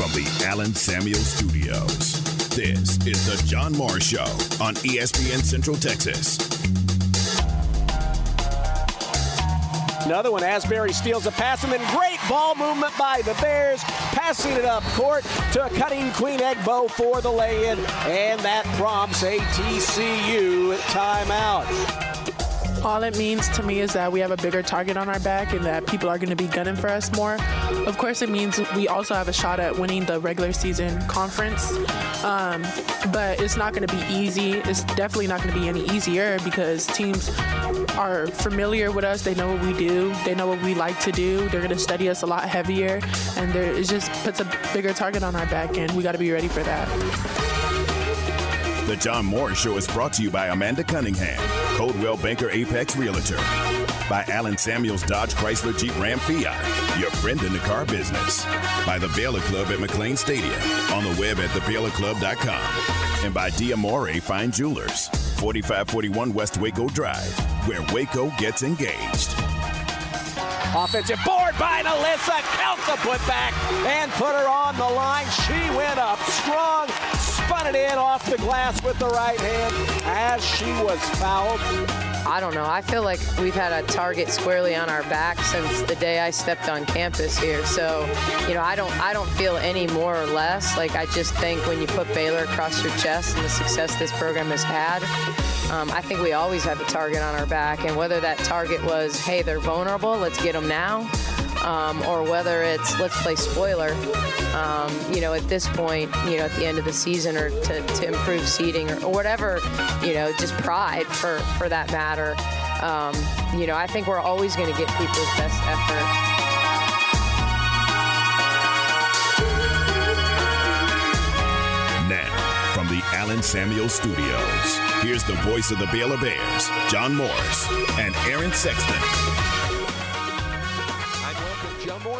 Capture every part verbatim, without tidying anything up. From the Allen Samuel Studios, this is The John Morris Show on E S P N Central Texas. Another one. Asbury steals a pass, and then great ball movement by the Bears. Passing it up court to a cutting Queen Egbo for the lay-in. And that prompts a T C U timeout. All it means to me is that we have a bigger target on our back and that people are going to be gunning for us more. Of course, it means we also have a shot at winning the regular season conference. Um, but it's not going to be easy. It's definitely not going to be any easier because teams are familiar with us. They know what we do. They know what we like to do. They're going to study us a lot heavier, and there, it just puts a bigger target on our back, and we got to be ready for that. The John Morris Show is brought to you by Amanda Cunningham, Coldwell Banker Apex Realtor, by Allen Samuels Dodge Chrysler Jeep Ram Fiat, your friend in the car business, by the Baylor Club at McLane Stadium, on the web at the baylor club dot com, and by Diamore Fine Jewelers, forty-five forty-one West Waco Drive, where Waco gets engaged. Offensive board by Alyssa Kelka, put back and put her on the line. She went up strong, spun it in off the glass with the right hand as she was fouled. I don't know. I feel like we've had a target squarely on our back since the day I stepped on campus here. So, you know, I don't I don't feel any more or less. Like, I just think when you put Baylor across your chest and the success this program has had, um, I think we always have a target on our back. And whether that target was, hey, they're vulnerable, let's get them now, um, or whether it's let's play spoiler, um, you know, at this point, you know, at the end of the season, or to, to improve seeding, or, or whatever, you know, just pride for, for that matter. Um, you know, I think we're always going to get people's best effort. Now, from the Allen Samuel Studios, here's the voice of the Baylor Bears, John Morris and Aaron Sexton.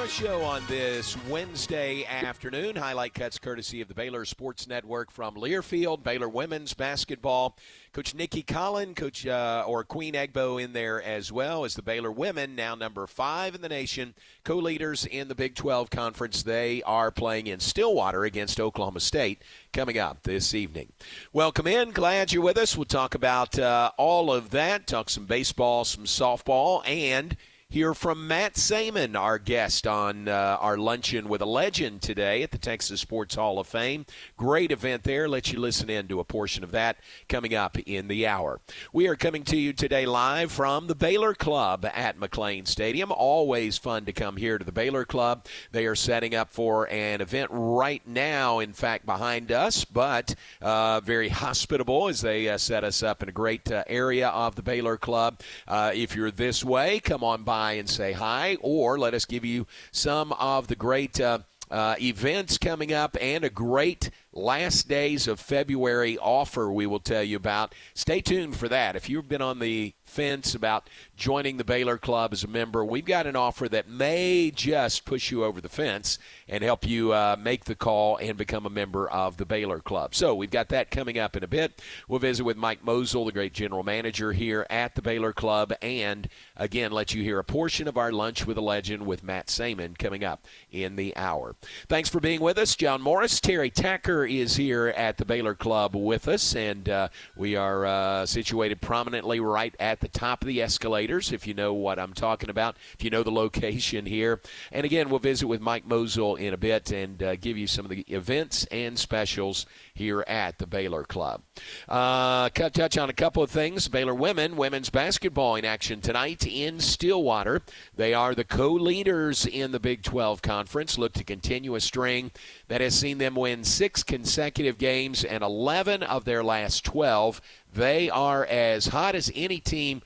Show on this Wednesday afternoon. Highlight cuts courtesy of the Baylor Sports Network from Learfield. Baylor women's basketball coach Nikki Collin, coach uh, or Queen Egbo in there as well, as the Baylor women, now number five in the nation, co-leaders in the Big twelve conference. They are playing in Stillwater against Oklahoma State coming up this evening. Welcome in. Glad you're with us. We'll talk about uh, all of that. Talk some baseball, some softball, and hear from Matt Sayman, our guest on uh, our Luncheon with a Legend today at the Texas Sports Hall of Fame. Great event there. Let you listen in to a portion of that coming up in the hour. We are coming to you today live from the Baylor Club at McLane Stadium. Always fun to come here to the Baylor Club. They are setting up for an event right now, in fact, behind us, but uh, very hospitable as they uh, set us up in a great uh, area of the Baylor Club. Uh, if you're this way, come on by and say hi, or let us give you some of the great uh, uh, events coming up and a great last days of February offer we will tell you about. Stay tuned for that. If you've been on the fence about joining the Baylor Club as a member, we've got an offer that may just push you over the fence and help you uh, make the call and become a member of the Baylor Club. So we've got that coming up in a bit. We'll visit with Mike Mosel, the great general manager here at the Baylor Club, and again let you hear a portion of our Lunch with a Legend with Matt Sayman coming up in the hour. Thanks for being with us. John Morris, Terry Tacker is here at the Baylor Club with us, and uh, we are uh, situated prominently right at the top of the escalators, if you know what I'm talking about, if you know the location here. And again, we'll visit with Mike Mosel in a bit and uh, give you some of the events and specials here at the Baylor Club. Uh, touch on a couple of things. Baylor women, women's basketball in action tonight in Stillwater. They are the co-leaders in the Big twelve Conference. Look to continue a string that has seen them win six consecutive games and eleven of their last twelve. They are as hot as any team,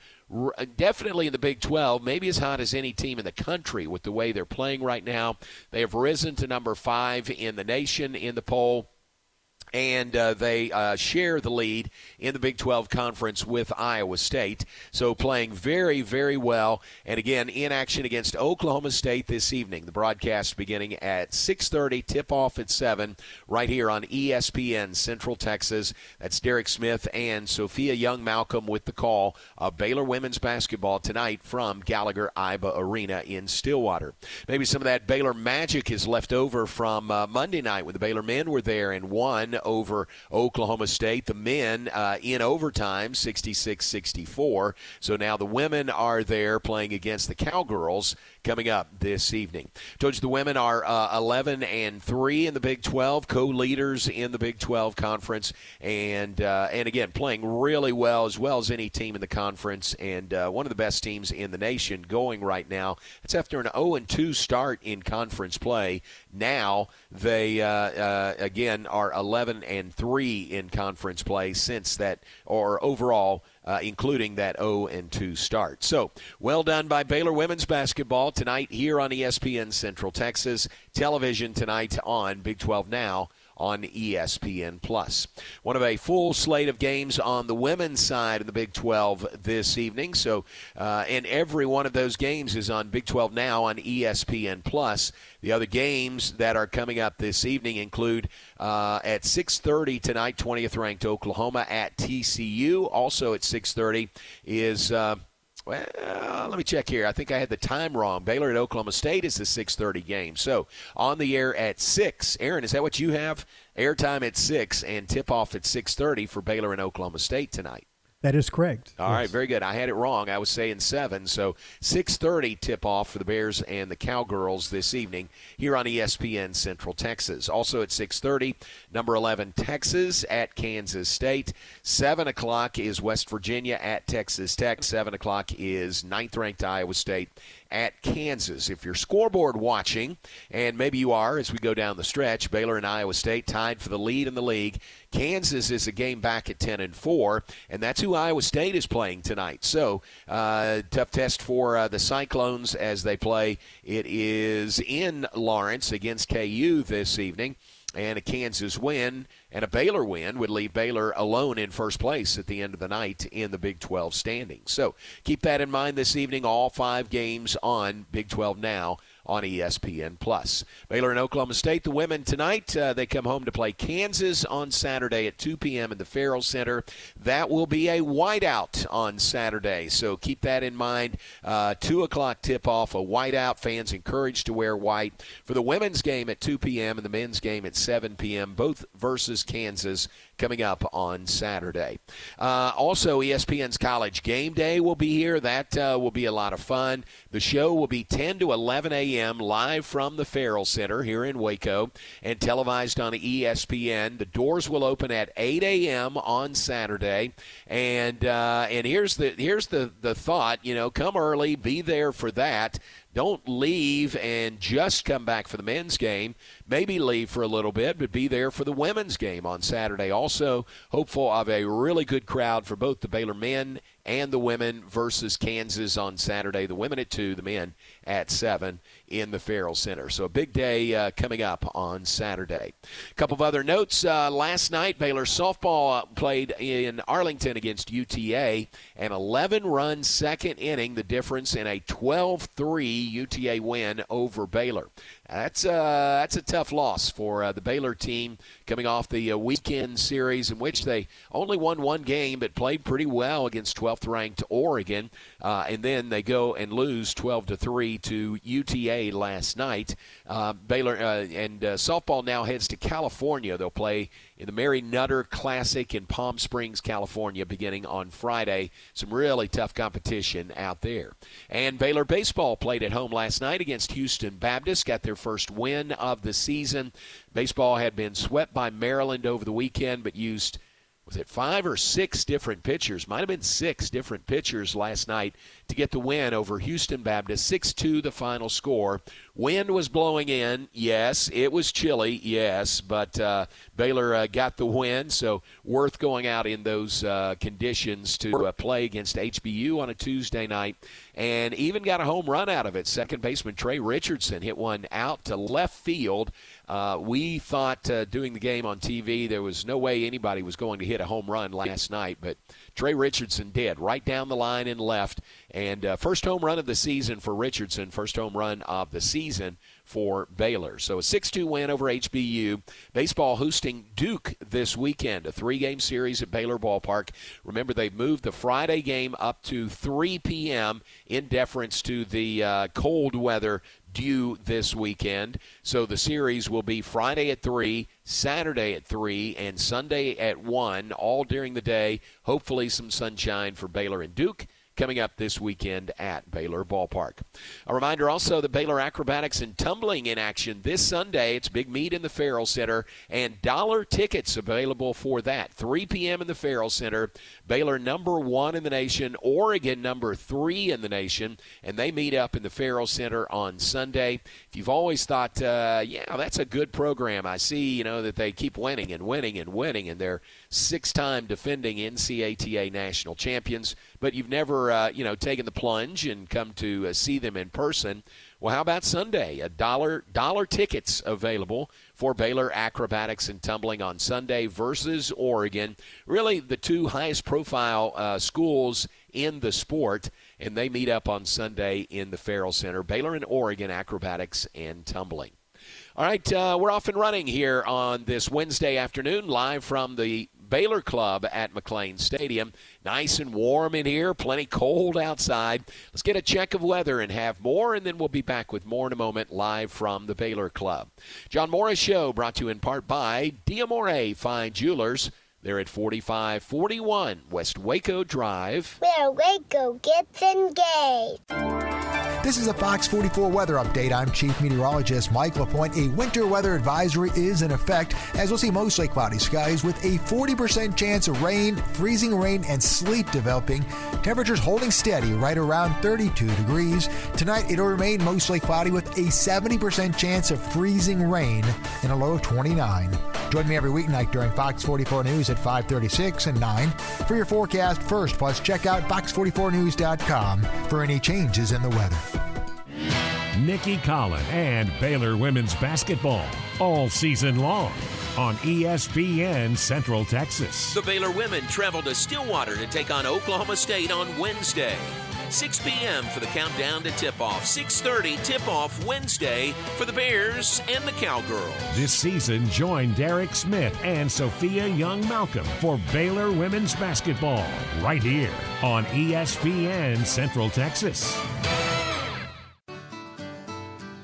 definitely in the Big twelve, maybe as hot as any team in the country with the way they're playing right now. They have risen to number five in the nation in the poll. And uh, they uh, share the lead in the Big twelve Conference with Iowa State. So playing very, very well. And, again, in action against Oklahoma State this evening. The broadcast beginning at six thirty, tip-off at seven, right here on E S P N Central Texas. That's Derek Smith and Sophia Young-Malcolm with the call of Baylor women's basketball tonight from Gallagher-Iba Arena in Stillwater. Maybe some of that Baylor magic is left over from uh, Monday night when the Baylor men were there and won over Oklahoma State. The men uh, in overtime, sixty-six sixty-four. So now the women are there playing against the Cowgirls coming up this evening. Told you the women are uh, eleven and three in the Big twelve, co-leaders in the Big twelve Conference, and uh, and again playing really well, as well as any team in the conference, and uh, one of the best teams in the nation going right now. It's after an oh and two start in conference play. Now they uh, uh, again are eleven and three in conference play since that, or overall, uh, including that oh and two start. So well done by Baylor women's basketball tonight here on E S P N Central Texas. Television tonight on Big twelve Now on E S P N plus. One of a full slate of games on the women's side of the Big twelve this evening. So, uh, and every one of those games is on Big twelve Now on E S P N plus. The other games that are coming up this evening include uh, at six thirty tonight, twentieth ranked Oklahoma at T C U. Also at six thirty is... Uh, Well, let me check here. I think I had the time wrong. Baylor at Oklahoma State is the six thirty game. So on the air at six. Aaron, is that what you have? Airtime at six and tip-off at six thirty for Baylor and Oklahoma State tonight. That is correct. All yes. right, very good. I had it wrong. I was saying seven. So six thirty tip-off for the Bears and the Cowgirls this evening here on E S P N Central Texas. Also at six thirty, number eleven, Texas at Kansas State. seven o'clock is West Virginia at Texas Tech. seven o'clock is ninth ranked Iowa State at Kansas. If you're scoreboard watching, and maybe you are as we go down the stretch, Baylor and Iowa State tied for the lead in the league. Kansas is a game back at ten and four, and that's who Iowa State is playing tonight. So, uh, tough test for uh, the Cyclones as they play. It is in Lawrence against K U this evening, and a Kansas win and a Baylor win would leave Baylor alone in first place at the end of the night in the Big twelve standings. So keep that in mind this evening, all five games on Big twelve Now on E S P N plus. Baylor and Oklahoma State, the women tonight, uh, they come home to play Kansas on Saturday at two p.m. in the Farrell Center. That will be a whiteout on Saturday, so keep that in mind. Uh, two o'clock tip-off, a whiteout. Fans encouraged to wear white for the women's game at two p.m. and the men's game at seven p.m., both versus Kansas coming up on Saturday. Uh, also, E S P N's College Game Day will be here. That uh, will be a lot of fun. The show will be ten to eleven a.m. live from the Farrell Center here in Waco and televised on E S P N. The doors will open at eight a.m. on Saturday. And uh, and here's the here's the the thought, you know, come early, be there for that. Don't leave and just come back for the men's game. Maybe leave for a little bit, but be there for the women's game on Saturday. Also, hopeful of a really good crowd for both the Baylor men and the women versus Kansas on Saturday. The women at two, the men at seven in the Farrell Center. So a big day uh, coming up on Saturday. A couple of other notes. Uh, last night, Baylor softball played in Arlington against U T A. An eleven-run second inning, the difference in a twelve three U T A win over Baylor. That's uh, that's a tough loss for uh, the Baylor team coming off the uh, weekend series in which they only won one game but played pretty well against twelfth ranked Oregon, uh, and then they go and lose twelve to three to U T A last night. Uh, Baylor uh, and uh, softball now heads to California. They'll play in the Mary Nutter Classic in Palm Springs, California, beginning on Friday. Some really tough competition out there. And Baylor baseball played at home last night against Houston Baptist, got their first win of the season. Baseball had been swept by Maryland over the weekend, but used, was it five or six different pitchers? Might have been six different pitchers last night to get the win over Houston Baptist. six two the final score. Wind was blowing in, yes. It was chilly, yes. But uh, Baylor uh, got the win, so worth going out in those uh, conditions to uh, play against H B U on a Tuesday night. And even got a home run out of it. Second baseman Trey Richardson hit one out to left field. Uh, we thought uh, doing the game on T V there was no way anybody was going to hit a home run last night, but Trey Richardson did, right down the line and left. And uh, first home run of the season for Richardson, first home run of the season for Baylor. So a six two win over H B U. Baseball hosting Duke this weekend, a three-game series at Baylor Ballpark. Remember, they've moved the Friday game up to three p.m. in deference to the uh, cold weather due this weekend. So the series will be Friday at three, Saturday at three, and Sunday at one, all during the day. Hopefully some sunshine for Baylor and Duke coming up this weekend at Baylor Ballpark. A reminder also, the Baylor Acrobatics and Tumbling in action this Sunday. It's big meet in the Farrell Center, and dollar tickets available for that. three p.m. in the Farrell Center. Baylor number one in the nation, Oregon number three in the nation, and they meet up in the Farrell Center on Sunday. If you've always thought, uh, yeah, that's a good program. I see, you know, that they keep winning and winning and winning, and they're six-time defending N C A A national champions, but you've never Uh, you know, taking the plunge and come to uh, see them in person. Well, how about Sunday? A dollar dollar tickets available for Baylor Acrobatics and Tumbling on Sunday versus Oregon. Really the two highest profile uh, schools in the sport, and they meet up on Sunday in the Farrell Center. Baylor and Oregon Acrobatics and Tumbling. All right, uh, we're off and running here on this Wednesday afternoon, live from the Baylor Club at McLane Stadium. Nice and warm in here, plenty cold outside. Let's get a check of weather and have more, and then we'll be back with more in a moment live from the Baylor Club. John Morris Show brought to you in part by Diamore Fine Jewelers. They're at forty-five forty-one West Waco Drive, where Waco gets engaged. This is a Fox forty-four weather update. I'm Chief Meteorologist Mike LaPointe. A winter weather advisory is in effect, as we'll see mostly cloudy skies with a forty percent chance of rain, freezing rain, and sleet developing. Temperatures holding steady right around thirty-two degrees. Tonight, it'll remain mostly cloudy with a seventy percent chance of freezing rain and a low of twenty-nine. Join me every weeknight during Fox forty-four News at five thirty-six and nine. For your forecast first, plus check out fox forty-four news dot com for any changes in the weather. Nikki Collin and Baylor women's basketball all season long on E S P N Central Texas. The Baylor women travel to Stillwater to take on Oklahoma State on Wednesday. six p.m. for the countdown to tip-off. six thirty tip-off Wednesday for the Bears and the Cowgirls. This season, join Derek Smith and Sophia Young-Malcolm for Baylor women's basketball right here on E S P N Central Texas.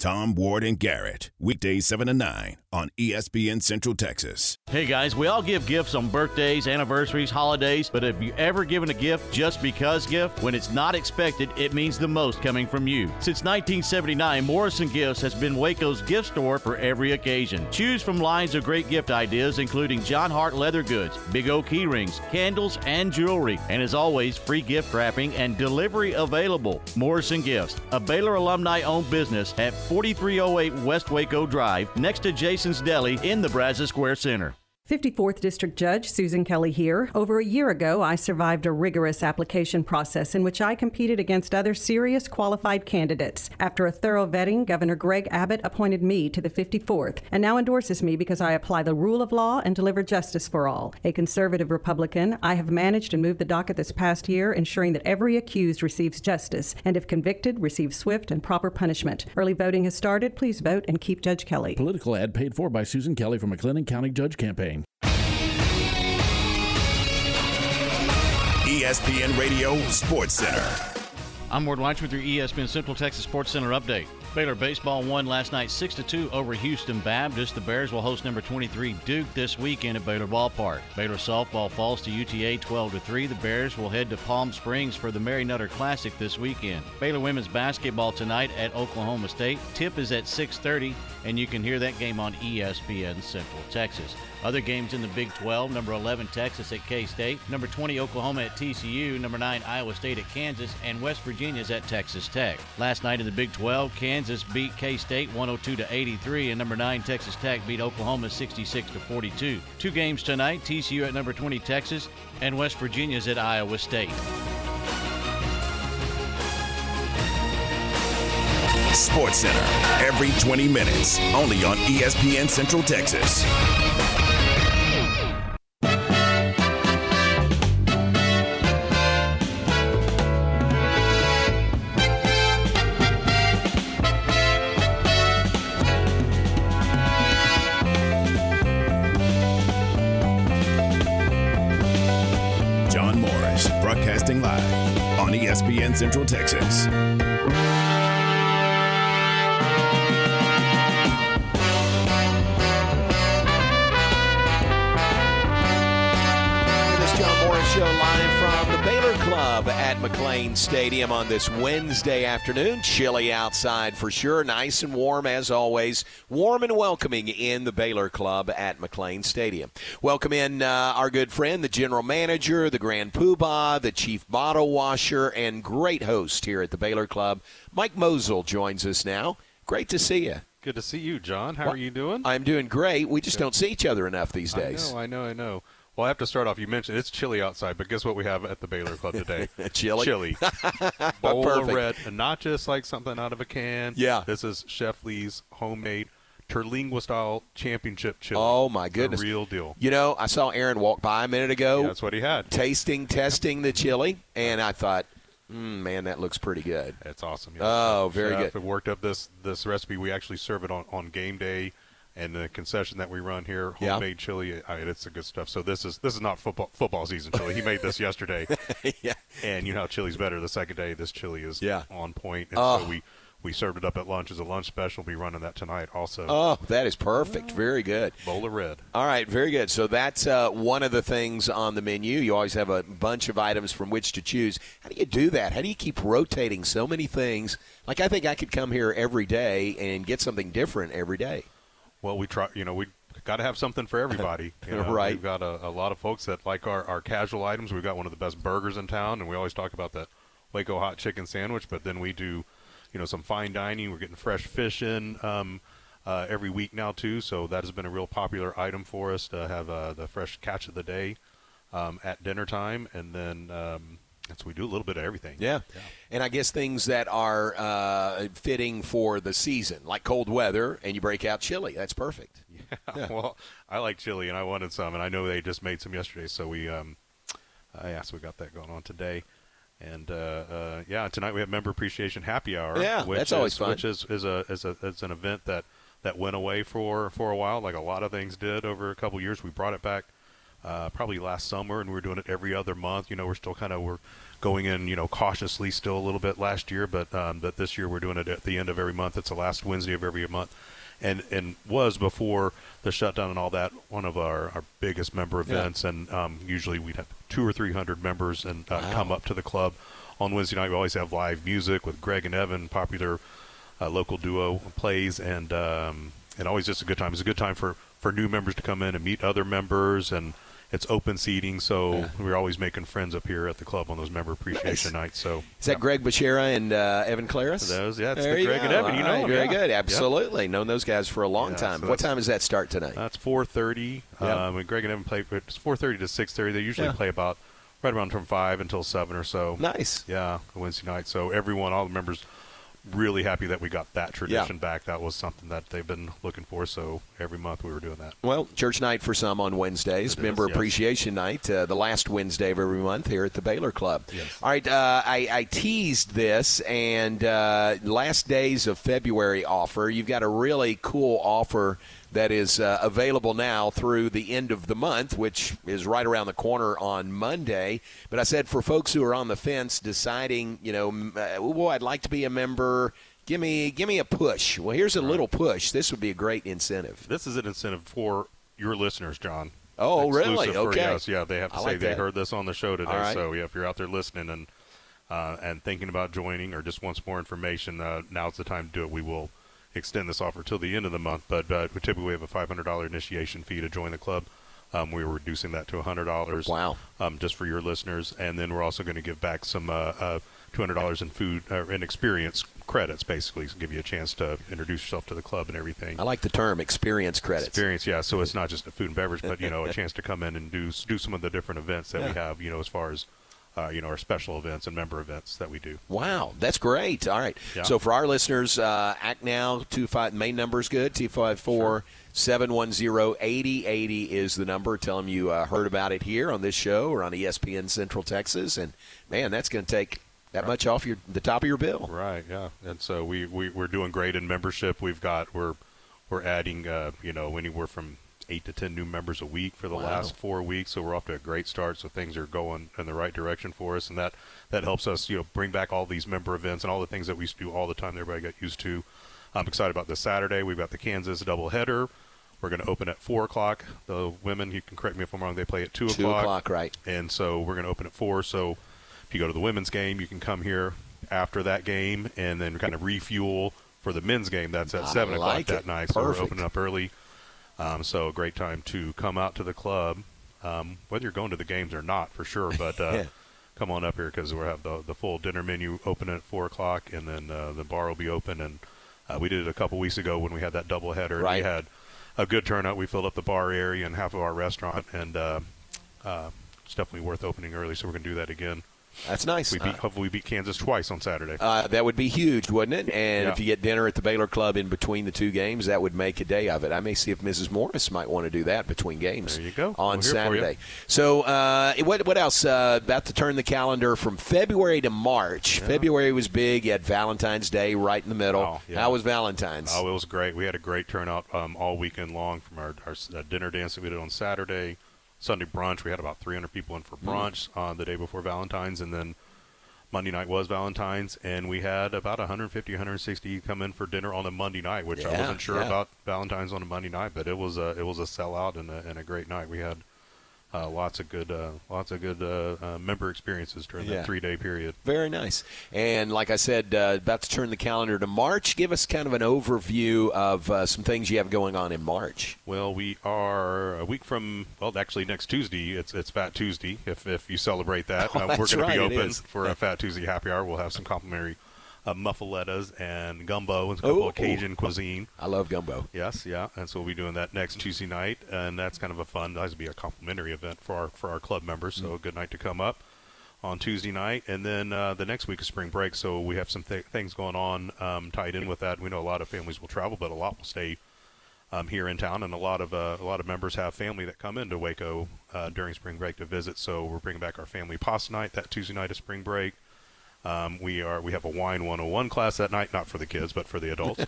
Tom, Ward, and Garrett, weekdays seven to nine on E S P N Central Texas. Hey guys, we all give gifts on birthdays, anniversaries, holidays, but have you ever given a gift just because gift? When it's not expected, it means the most coming from you. Since nineteen seventy-nine, Morrison Gifts has been Waco's gift store for every occasion. Choose from lines of great gift ideas, including John Hart leather goods, Big O key rings, candles, and jewelry. And as always, free gift wrapping and delivery available. Morrison Gifts, a Baylor alumni-owned business at forty-three oh eight West Waco Drive, next to Jason's Deli in the Brazos Square Center. fifty-fourth District Judge Susan Kelly here. Over a year ago, I survived a rigorous application process in which I competed against other serious qualified candidates. After a thorough vetting, Governor Greg Abbott appointed me to the fifty-fourth and now endorses me because I apply the rule of law and deliver justice for all. A conservative Republican, I have managed and moved the docket this past year, ensuring that every accused receives justice and, if convicted, receives swift and proper punishment. Early voting has started. Please vote and keep Judge Kelly. Political ad paid for by Susan Kelly from McLennan County Judge Campaign. E S P N Radio Sports Center. I'm Ward Weitz with your E S P N Central Texas Sports Center update. Baylor baseball won last night six to two over Houston Baptist. The Bears will host number twenty-three Duke this weekend at Baylor Ballpark. Baylor softball falls to U T A twelve to three. The Bears will head to Palm Springs for the Mary Nutter Classic this weekend. Baylor women's basketball tonight at Oklahoma State. Tip is at six thirty, and you can hear that game on E S P N Central Texas. Other games in the Big twelve, number eleven Texas at K-State, number twenty Oklahoma at T C U, number nine Iowa State at Kansas, and West Virginia's at Texas Tech. Last night in the Big twelve, Kansas beat K-State one oh two to eighty-three, and number nine Texas Tech beat Oklahoma sixty-six to forty-two. Two games tonight, T C U at number twenty Texas, and West Virginia's at Iowa State. Sports Center, every twenty minutes, only on E S P N Central Texas. John Morris, broadcasting live on E S P N Central Texas. Show live from the Baylor Club at McLane Stadium on this Wednesday afternoon. Chilly outside for sure. Nice and warm as always. Warm and welcoming in the Baylor Club at McLane Stadium. Welcome in uh, our good friend, the general manager, the grand poobah, the chief bottle washer, and great host here at the Baylor Club. Mike Mosel joins us now. Great to see you. Good to see you, John. How well, are you doing? I'm doing great. We just good. don't see each other enough these days. I know, I know, I know. Well, I have to start off. You mentioned it's chilly outside, but guess what we have at the Baylor Club today? chilly. Chilly. Bowl of red, and not just like something out of a can. Yeah. This is Chef Lee's homemade Terlingua-style championship chili. Oh, my goodness. The real deal. You know, I saw Aaron walk by a minute ago. Yeah, that's what he had. Tasting, testing the chili, and I thought, mm, man, that looks pretty good. That's awesome. Yeah. Oh, very Chef, good. It worked up this, this recipe. We actually serve it on, on game day. And the concession that we run here, homemade yeah. chili, I mean, it's the good stuff. So this is this is not football football season chili. He made this yesterday. yeah. And you know how chili's better the second day. This chili is yeah. on point. And oh. so we, we served it up at lunch as a lunch special. We'll be running that tonight also. Oh, that is perfect. Very good. Bowl of red. All right, very good. So that's uh, one of the things on the menu. You always have a bunch of items from which to choose. How do you do that? How do you keep rotating so many things? Like, I think I could come here every day and get something different every day. Well, we try, you know, we got to have something for everybody. You know? Right. We've got a, a lot of folks that like our, our casual items. We've got one of the best burgers in town, and we always talk about that Waco hot chicken sandwich. But then we do, you know, some fine dining. We're getting fresh fish in um, uh, every week now, too. So that has been a real popular item for us to have uh, the fresh catch of the day um, at dinner time. And then um, so we do a little bit of everything. Yeah. yeah. And I guess things that are uh, fitting for the season, like cold weather, and you break out chili. That's perfect. Yeah. yeah. Well, I like chili, and I wanted some, and I know they just made some yesterday, so we, um, uh, yeah, so we got that going on today. And uh, uh, yeah, tonight we have Member Appreciation Happy Hour. Yeah, which that's is, always fun. Which is is a is a is an event that that went away for for a while, like a lot of things did over a couple years. We brought it back. Uh, probably last summer, and we were doing it every other month. You know, we're still kind of we're going in, you know, cautiously still a little bit last year, but um, but this year we're doing it at the end of every month. It's the last Wednesday of every month, and and was before the shutdown and all that one of our, our biggest member events. Yeah. And um, usually we'd have two or three hundred members and uh, wow. come up to the club on Wednesday night. We always have live music with Greg and Evan, popular uh, local duo plays, and um, and always just a good time. It's a good time for for new members to come in and meet other members and. it's open seating, so yeah. we're always making friends up here at the club on those member appreciation nice. nights. So is that yeah. Greg Bechera and uh, Evan Claris? Those, yeah, it's there the you Greg go. and Evan. You know, right, them, very yeah. good. Absolutely, yep. known those guys for a long yeah, time. So what time does that start tonight? That's uh, four thirty. Yep. Um, and Greg and Evan play. It's four thirty to six thirty. They usually yeah. play about right around from five until seven or so. Nice. Yeah, Wednesday night. So everyone, all the members. Really happy that we got that tradition yeah. back. That was something that they've been looking for, so every month we were doing that. Well, church night for some on Wednesdays, it member is, yes. appreciation night, uh, the last Wednesday of every month here at the Baylor Club. Yes. All right, uh, I, I teased this, and uh, last days of February offer, you've got a really cool offer that is uh, available now through the end of the month, which is right around the corner on Monday. But I said for folks who are on the fence deciding, you know, uh, well, I'd like to be a member, give me give me a push. Well, here's a right. little push. This would be a great incentive. This is an incentive for your listeners, John. Oh, exclusive really? For okay. Us. Yeah, they have to I say like they that. heard this on the show today. Right. So, yeah, if you're out there listening and, uh, and thinking about joining or just wants more information, uh, now's the time to do it. We will extend this offer till the end of the month, but uh, we typically have a five hundred dollars initiation fee to join the club. Um, we were reducing that to one hundred dollars. Wow. Um, just for your listeners. And then we're also going to give back some uh, uh, two hundred dollars in food uh, and experience credits, basically, to give you a chance to introduce yourself to the club and everything. I like the term experience credits. Experience, yeah. So it's not just a food and beverage, but, you know, a chance to come in and do do some of the different events that yeah. we have, you know, as far as Uh, you know, our special events and member events that we do. Wow, that's great. All right. Yeah. So for our listeners, uh, act now. two five main number's good. two five four, seven one zero, eight zero eight zero is the number. Tell them you uh, heard about it here on this show or on E S P N Central Texas. And, man, that's going to take that right. much off your the top of your bill. Right, yeah. And so we, we, we're doing great in membership. We've got we're, – we're adding, uh, you know, anywhere from – eight to ten new members a week for the wow. last four weeks, so we're off to a great start. So things are going in the right direction for us, and that that helps us, you know, bring back all these member events and all the things that we used to do all the time. That everybody got used to. I'm excited about this Saturday. We've got the Kansas doubleheader. We're going to open at four o'clock. The women, you can correct me if I'm wrong, they play at two o'clock. Two o'clock, right? And so we're going to open at four. So if you go to the women's game, you can come here after that game and then kind of refuel for the men's game. That's at I seven like o'clock it. that night. Perfect. So we're opening up early. Um, so a great time to come out to the club, um, whether you're going to the games or not, for sure. But uh, yeah. come on up here because we'll have the, the full dinner menu open at four o'clock, and then uh, the bar will be open. And uh, we did it a couple weeks ago when we had that doubleheader. Right. We had a good turnout. We filled up the bar area and half of our restaurant, and uh, uh, it's definitely worth opening early, so we're going to do that again. That's nice. We beat, uh, hopefully we beat Kansas twice on Saturday. Uh, that would be huge, wouldn't it? And yeah. if you get dinner at the Baylor Club in between the two games, that would make a day of it. I may see if Missus Morris might want to do that between games there you go. on Saturday. So uh, what what else? Uh, about to turn the calendar from February to March. Yeah. February was big. You had Valentine's Day right in the middle. Oh, yeah. How was Valentine's? Oh, it was great. We had a great turnout um, all weekend long from our, our uh, dinner dance that we did on Saturday. Sunday brunch, we had about three hundred people in for brunch on mm. uh, the day before Valentine's, and then Monday night was Valentine's, and we had about one fifty, one sixty come in for dinner on a Monday night, which yeah, I wasn't sure yeah. about Valentine's on a Monday night, but it was a it was a sellout and a, and a great night. We had uh, lots of good uh, lots of good uh, uh, member experiences during yeah. that three day period. Very nice. And like I said, uh, about to turn the calendar to March. Give us kind of an overview of uh, some things you have going on in March. Well, we are a week from well, actually next Tuesday. It's it's Fat Tuesday. If if you celebrate that, oh, uh, we're going right, to be open for a Fat Tuesday happy hour. We'll have some complimentary uh, muffalettas and gumbo and a couple oh, of Cajun oh. cuisine. I love gumbo. Yes, yeah, and so we'll be doing that next Tuesday night, and that's kind of a fun. That'll be a complimentary event for our for our club members. So mm. a good night to come up on Tuesday night, and then uh, the next week is spring break. So we have some th- things going on um, tied in with that. We know a lot of families will travel, but a lot will stay um, here in town, and a lot of uh, a lot of members have family that come into Waco uh, during spring break to visit. So we're bringing back our family pasta night that Tuesday night of spring break. Um, we are we have a wine one oh one class that night, not for the kids, but for the adults.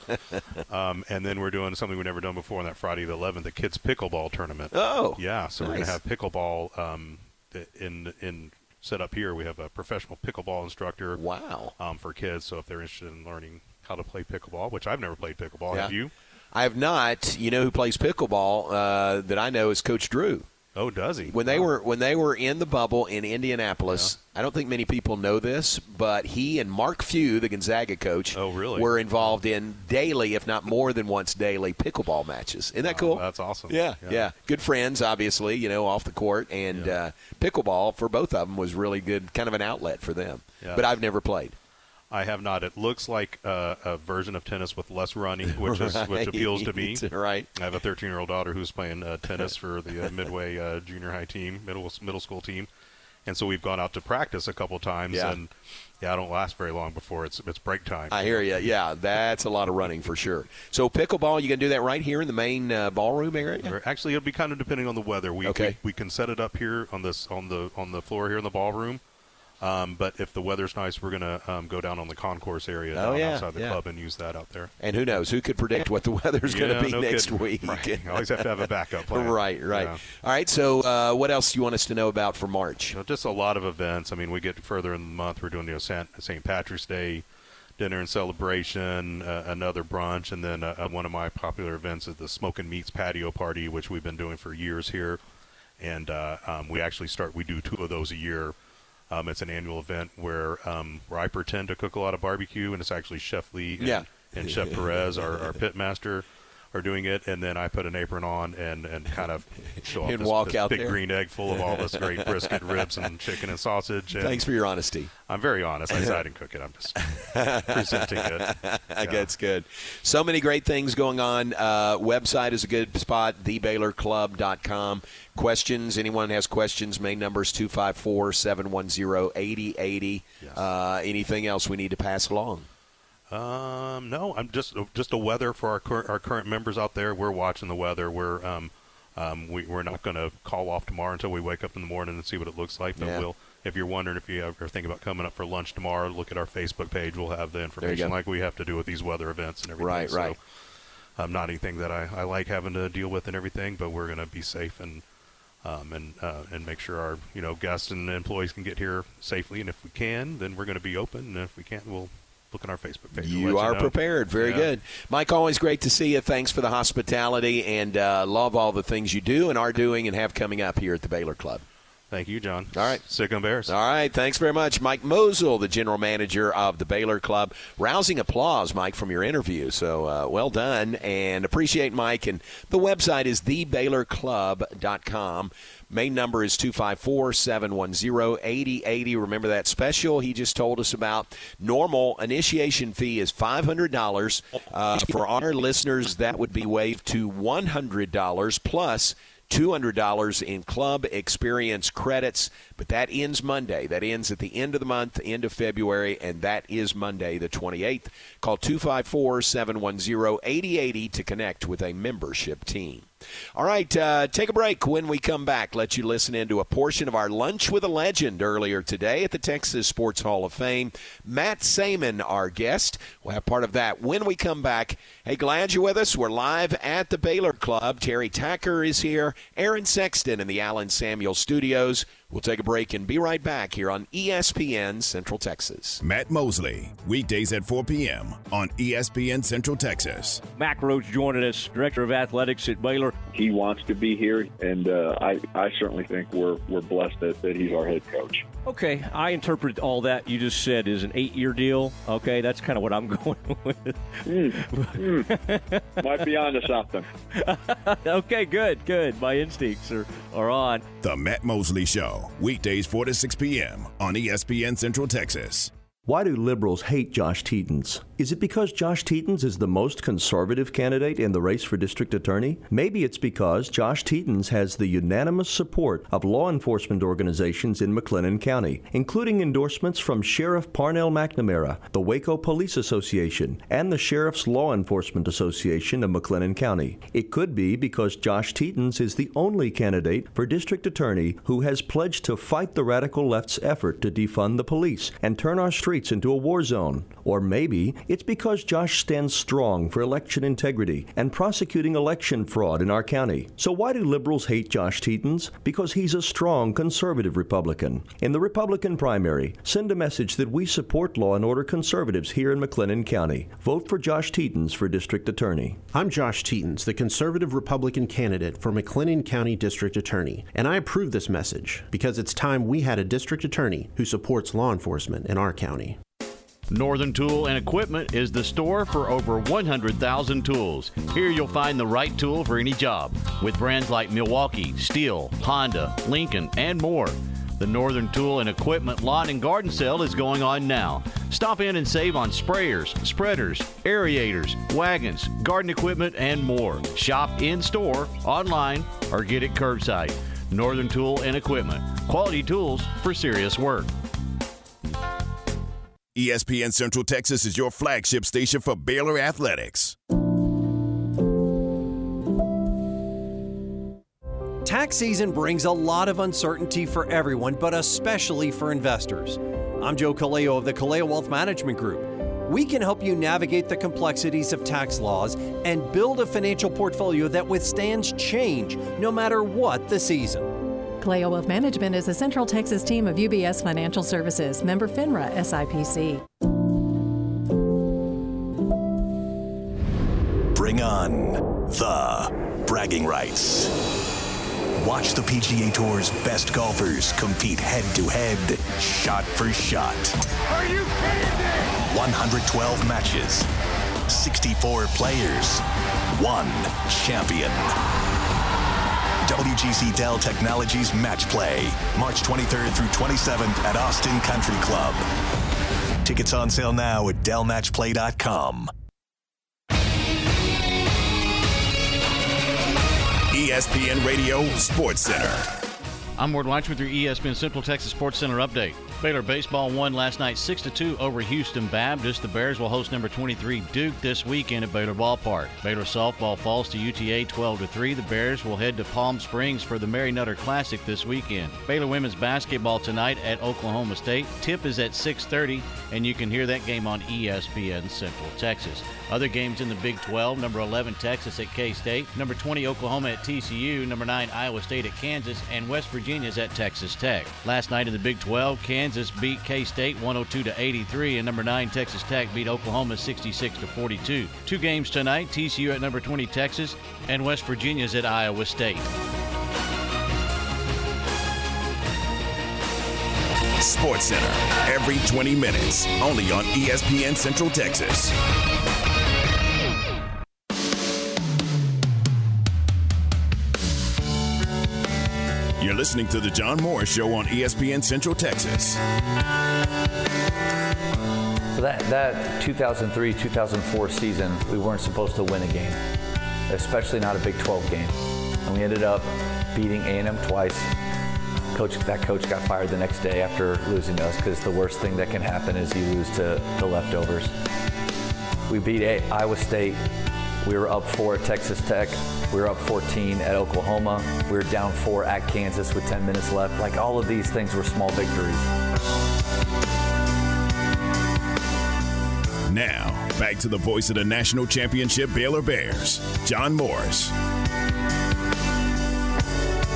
um, and then we're doing something we've never done before on that Friday the eleventh, the kids pickleball tournament. Oh, yeah. So nice. We're gonna have pickleball um, in in set up here. We have a professional pickleball instructor. Wow. Um, for kids, so if they're interested in learning how to play pickleball, which I've never played pickleball. Yeah. Have you? I have not. You know who plays pickleball uh, that I know is Coach Drew. Oh, does he? When they oh. were when they were in the bubble in Indianapolis, yeah. I don't think many people know this, but he and Mark Few, the Gonzaga coach, oh, really? were involved in daily, if not more than once daily, pickleball matches. Isn't that oh, cool? That's awesome. Yeah, yeah, yeah. Good friends, obviously, you know, off the court. And yeah. uh, pickleball for both of them was really good, kind of an outlet for them. Yeah. But I've never played. I have not. It looks like uh, a version of tennis with less running, which is right. which appeals to me. Right. I have a thirteen-year-old daughter who's playing uh, tennis for the uh, Midway uh, junior high team, middle middle school team, and so we've gone out to practice a couple times. Yeah. And yeah, I don't last very long before it's it's break time. I hear you. Yeah, that's a lot of running for sure. So pickleball, you can do that right here in the main uh, ballroom area. Actually, it'll be kind of depending on the weather. We, okay. we we can set it up here on this on the on the floor here in the ballroom. Um, but if the weather's nice, we're going to um, go down on the concourse area oh, down yeah, outside the yeah. club and use that out there. And who knows? Who could predict what the weather's yeah, going to be no next kidding. week? Right. You always have to have a backup plan. Right, right. Yeah. All right, so uh, what else do you want us to know about for March? You know, just a lot of events. I mean, we get further in the month. We're doing, you know, Saint Patrick's Day dinner and celebration, uh, another brunch, and then uh, one of my popular events is the Smokin' Meats Patio Party, which we've been doing for years here. And uh, um, we actually start – we do two of those a year. Um, it's an annual event where um, where I pretend to cook a lot of barbecue, and it's actually Chef Lee and, yeah. and Chef Perez, our, our pit master, are doing it. And then I put an apron on and, and kind of show off this, walk this out big there. green egg full of all this great brisket, ribs, and chicken and sausage. And thanks for your honesty. I'm very honest. I said I didn't cook it. I'm just presenting it. Yeah. That's good. So many great things going on. Uh, website is a good spot, the baylor club dot com. Questions, anyone has questions, main number is two five four, seven one zero, eight zero eight zero. Yes. Uh, anything else we need to pass along? Um, no, I'm just just the weather for our, cur- our current members out there. We're watching the weather. We're, um, um, we, we're not going to call off tomorrow until we wake up in the morning and see what it looks like. But yeah. we'll, if you're wondering if you ever think about coming up for lunch tomorrow, look at our Facebook page. We'll have the information like we have to do with these weather events and everything. Right, so, right. Um, not anything that I, I like having to deal with and everything, but we're going to be safe and Um, and uh, and make sure our you know guests and employees can get here safely. And if we can, then we're going to be open. And if we can't, we'll look on our Facebook page. You we'll are you know. prepared. Very yeah. good. Mike, always great to see you. Thanks for the hospitality, and uh, love all the things you do and are doing and have coming up here at the Baylor Club. Thank you, John. All right. Sick and Bears. All right. Thanks very much. Mike Mosel, the general manager of the Baylor Club. Rousing applause, Mike, from your interview. So uh, well done, and appreciate Mike. And the website is the baylor club dot com. Main number is two five four, seven one zero, eight zero eight zero. Remember that special he just told us about. Normal initiation fee is five hundred dollars. Uh, for our listeners, that would be waived to one hundred dollars plus two hundred dollars in club experience credits, but that ends Monday. That ends at the end of the month, end of February, and that is Monday the twenty-eighth. Call two five four, seven one zero, eight zero eight zero to connect with a membership team. All right, uh, take a break. When we come back, let you listen into a portion of our Lunch with a Legend earlier today at the Texas Sports Hall of Fame. Matt Sayman, our guest. We'll have part of that when we come back. Hey, glad you're with us. We're live at the Baylor Club. Terry Tacker is here. Aaron Sexton in the Allen Samuel Studios. We'll take a break and be right back here on E S P N Central Texas. Matt Mosley, weekdays at four p.m. on E S P N Central Texas. Mack Roach joining us, Director of Athletics at Baylor. He wants to be here, and uh, I, I certainly think we're we're blessed that, that he's our head coach. Okay, I interpret all that you just said as an eight-year deal. Okay, that's kind of what I'm going with. Mm, mm. Might be on to something. Okay, good, good. My instincts are, are on. The Matt Mosley Show, weekdays four to six p.m. on E S P N Central Texas. Why do liberals hate Josh Teetons? Is it because Josh Teetons is the most conservative candidate in the race for district attorney? Maybe it's because Josh Teetons has the unanimous support of law enforcement organizations in McLennan County, including endorsements from Sheriff Parnell McNamara, the Waco Police Association, and the Sheriff's Law Enforcement Association of McLennan County. It could be because Josh Teetons is the only candidate for district attorney who has pledged to fight the radical left's effort to defund the police and turn our streets streets into a war zone. Or maybe it's because Josh stands strong for election integrity and prosecuting election fraud in our county. So why do liberals hate Josh Teetons? Because he's a strong conservative Republican. In the Republican primary, send a message that we support law and order conservatives here in McLennan County. Vote for Josh Teetons for District Attorney. I'm Josh Teetons, the conservative Republican candidate for McLennan County District Attorney, and I approve this message because it's time we had a district attorney who supports law enforcement in our county. Northern Tool and Equipment is the store for over one hundred thousand tools. Here you'll find the right tool for any job, with brands like Milwaukee, Steel, Honda, Lincoln, and more. The Northern Tool and Equipment Lawn and Garden Sale is going on now. Stop in and save on sprayers, spreaders, aerators, wagons, garden equipment, and more. Shop in-store, online, or get it curbside. Northern Tool and Equipment. Quality tools for serious work. E S P N Central Texas is your flagship station for Baylor Athletics. Tax season brings a lot of uncertainty for everyone, but especially for investors. I'm Joe Caleo of the Caleo Wealth Management Group. We can help you navigate the complexities of tax laws and build a financial portfolio that withstands change no matter what the season. Caleo Wealth Management is a Central Texas team of U B S Financial Services, member FINRA S I P C. Bring on the bragging rights. Watch the P G A Tour's best golfers compete head-to-head, shot for shot. Are you kidding me? one hundred twelve matches, sixty-four players, one champion. W G C Dell Technologies Match Play, March twenty-third through twenty-seventh at Austin Country Club. Tickets on sale now at dell match play dot com. E S P N Radio Sports Center. I'm Ward Weitz with your E S P N Central Texas Sports Center update. Baylor baseball won last night six to two over Houston Baptist. The Bears will host number twenty-three Duke this weekend at Baylor Ballpark. Baylor softball falls to U T A twelve to three. The Bears will head to Palm Springs for the Mary Nutter Classic this weekend. Baylor women's basketball tonight at Oklahoma State. Tip is at six thirty, and you can hear that game on E S P N Central Texas. Other games in the Big twelve, number eleven Texas at K-State, number twenty Oklahoma at T C U, number nine Iowa State at Kansas, and West Virginia's at Texas Tech. Last night in the Big twelve, Kansas beat K-State one oh two to eighty-three, and number nine Texas Tech beat Oklahoma sixty-six to forty-two. Two games tonight, T C U at number twenty Texas, and West Virginia's at Iowa State. Sports Center, every twenty minutes, only on E S P N Central Texas. You're listening to The John Morris Show on E S P N Central Texas. So that, that two thousand three two thousand four season, we weren't supposed to win a game, especially not a Big twelve game. And we ended up beating A and M twice. Coach, that coach got fired the next day after losing us, because the worst thing that can happen is you lose to the Leftovers. We beat Iowa State. We were up four at Texas Tech. We were up fourteen at Oklahoma. We were down four at Kansas with ten minutes left. Like, all of these things were small victories. Now, back to the voice of the national championship Baylor Bears, John Morris.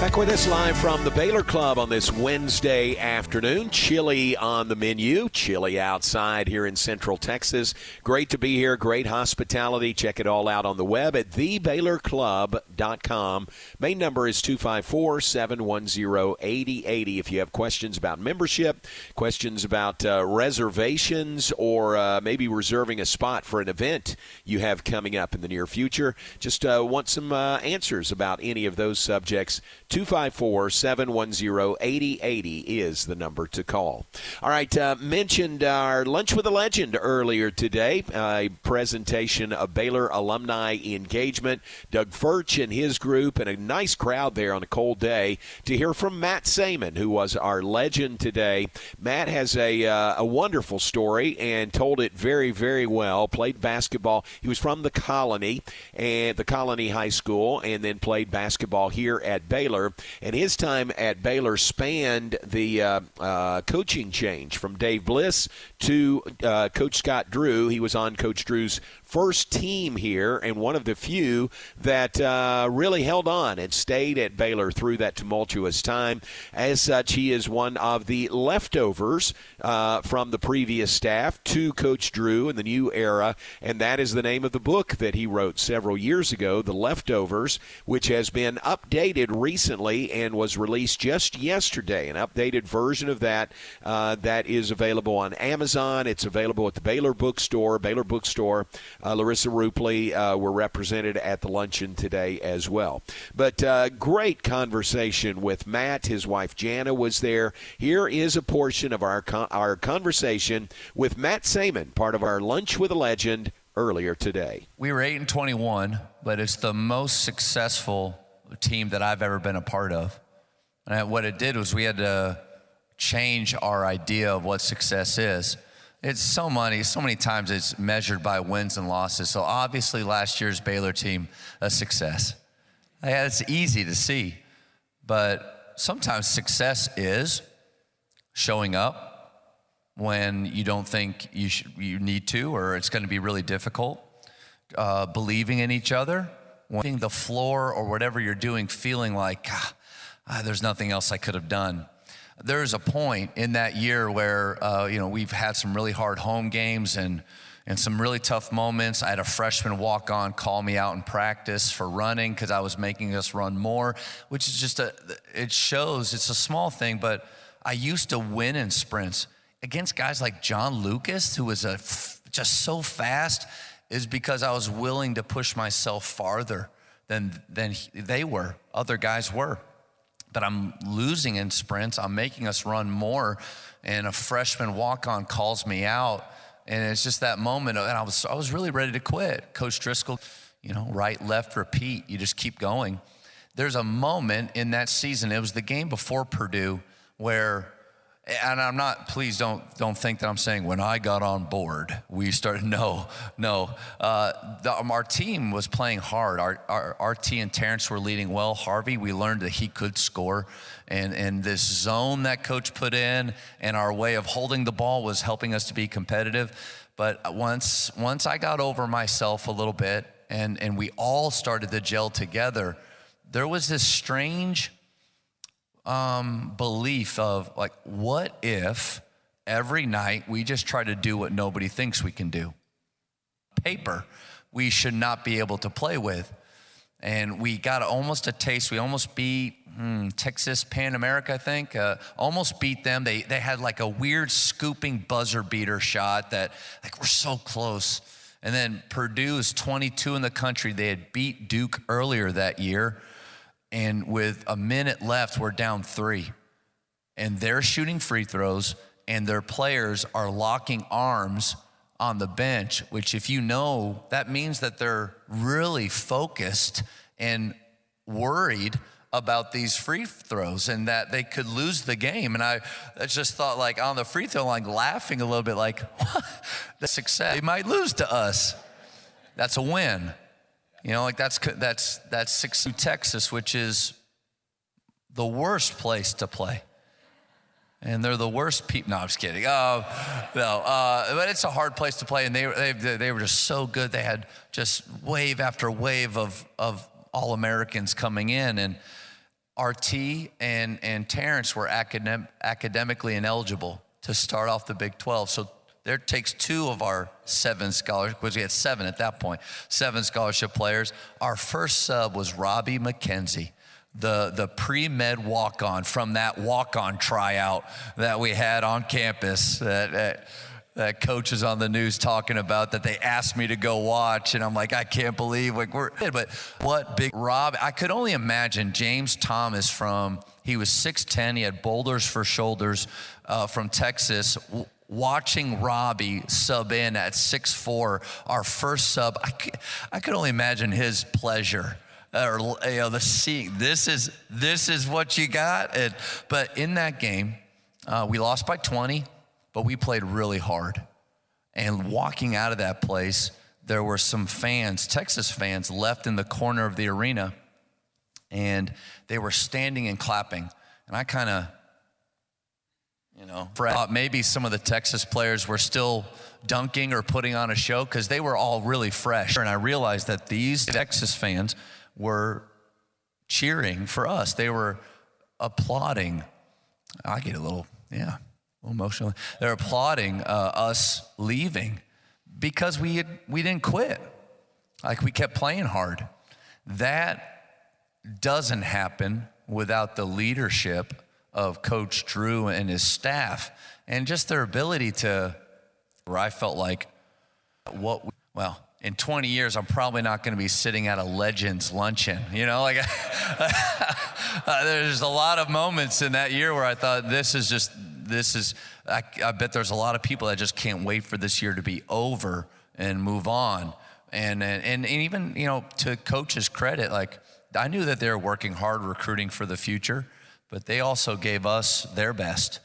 Back with us live from the Baylor Club on this Wednesday afternoon. Chili on the menu, chili outside here in Central Texas. Great to be here, great hospitality. Check it all out on the web at the baylor club dot com. Main number is two five four, seven one zero, eight zero eight zero if you have questions about membership, questions about uh, reservations, or uh, maybe reserving a spot for an event you have coming up in the near future. Just uh, want some uh, answers about any of those subjects. two five four, seven one zero, eight zero eight zero is the number to call. All right, uh, mentioned our Lunch with a Legend earlier today, a presentation of Baylor alumni engagement. Doug Furch and his group, and a nice crowd there on a cold day, to hear from Matt Sayman, who was our legend today. Matt has a, uh, a wonderful story and told it very, very well. Played basketball. He was from the Colony, and the Colony High School, and then played basketball here at Baylor. Baylor, and his time at Baylor spanned the uh, uh, coaching change from Dave Bliss to uh, Coach Scott Drew. He was on Coach Drew's first team here, and one of the few that uh, really held on and stayed at Baylor through that tumultuous time. As such, he is one of the leftovers uh, from the previous staff to Coach Drew in the new era, and that is the name of the book that he wrote several years ago, The Leftovers, which has been updated recently and was released just yesterday, an updated version of that uh, that is available on Amazon. It's available at the Baylor Bookstore, Baylor Bookstore. Uh, Larissa Rupley uh, were represented at the luncheon today as well. But uh, great conversation with Matt. His wife Jana was there. Here is a portion of our con- our conversation with Matt Sayman, part of our Lunch with a Legend earlier today. We were eight and twenty-one, but it's the most successful team that I've ever been a part of. And what it did was we had to change our idea of what success is. It's so many, so many times it's measured by wins and losses. So obviously last year's Baylor team, a success. Yeah, it's easy to see, but sometimes success is showing up when you don't think you should, you need to, or it's going to be really difficult. Uh, believing in each other, wanting the floor or whatever you're doing, feeling like ah, there's nothing else I could have done. There's a point in that year where, uh, you know, we've had some really hard home games and and some really tough moments. I had a freshman walk on, call me out in practice for running because I was making us run more, which is just a, it shows it's a small thing, but I used to win in sprints against guys like John Lucas, who was a f- just so fast, is because I was willing to push myself farther than than he, they were, other guys were. But I'm losing in sprints. I'm making us run more. And a freshman walk-on calls me out. And it's just that moment. Of, and I was I was really ready to quit. Coach Driscoll, you know, right, left, repeat. You just keep going. There's a moment in that season. It was the game before Purdue where, and I'm not, please don't don't think that I'm saying when I got on board, we started, no, no. Uh, the, um, our team was playing hard. Our, our R T and Terrence were leading well. Harvey, we learned that he could score. And, and this zone that coach put in and our way of holding the ball was helping us to be competitive. But once once I got over myself a little bit and, and we all started to gel together, there was this strange Um, belief of like, what if every night we just try to do what nobody thinks we can do? Paper we should not be able to play with. And we got almost a taste. We almost beat hmm, Texas Pan America, I think. Uh, almost beat them. They they had like a weird scooping buzzer beater shot that like we're so close. And then Purdue is twenty-two in the country. They had beat Duke earlier that year. And with a minute left, we're down three. And they're shooting free throws, and their players are locking arms on the bench, which if you know, that means that they're really focused and worried about these free throws and that they could lose the game. And I just thought, like, on the free throw line, laughing a little bit, like, what? The success, they might lose to us. That's a win. You know, like that's that's that's six to Texas, which is the worst place to play, and they're the worst people. No, I'm just kidding. Uh, no, uh, but it's a hard place to play, and they they they were just so good. They had just wave after wave of of all Americans coming in, and R T and and Terrence were academ- academically ineligible to start off the Big twelve, so. There takes two of our seven scholars, because we had seven at that point, seven scholarship players. Our first sub was Robbie McKenzie, the, the pre-med walk-on from that walk-on tryout that we had on campus that, that, that coach is on the news talking about that they asked me to go watch, and I'm like, I can't believe, like we're, but what big Rob, I could only imagine James Thomas from, he was six ten, he had boulders for shoulders uh, from Texas, watching Robbie sub in at six four, our first sub, I could, I could only imagine his pleasure, or you know, the seeing this is this is what you got. And, but in that game, uh, we lost by twenty, but we played really hard. And walking out of that place, there were some fans, Texas fans, left in the corner of the arena, and they were standing and clapping. And I kind of, you know, thought maybe some of the Texas players were still dunking or putting on a show because they were all really fresh. And I realized that these Texas fans were cheering for us. They were applauding. I get a little, yeah, a little emotional. They're applauding uh, us leaving because we had, we didn't quit. Like, we kept playing hard. That doesn't happen without the leadership of Coach Drew and his staff, and just their ability to, where I felt like, what, we, well, in twenty years, I'm probably not going to be sitting at a Legends luncheon. You know, like, uh, there's a lot of moments in that year where I thought, this is just, this is, I, I bet there's a lot of people that just can't wait for this year to be over and move on. And, and, and even, you know, to Coach's credit, like, I knew that they were working hard recruiting for the future, but they also gave us their best.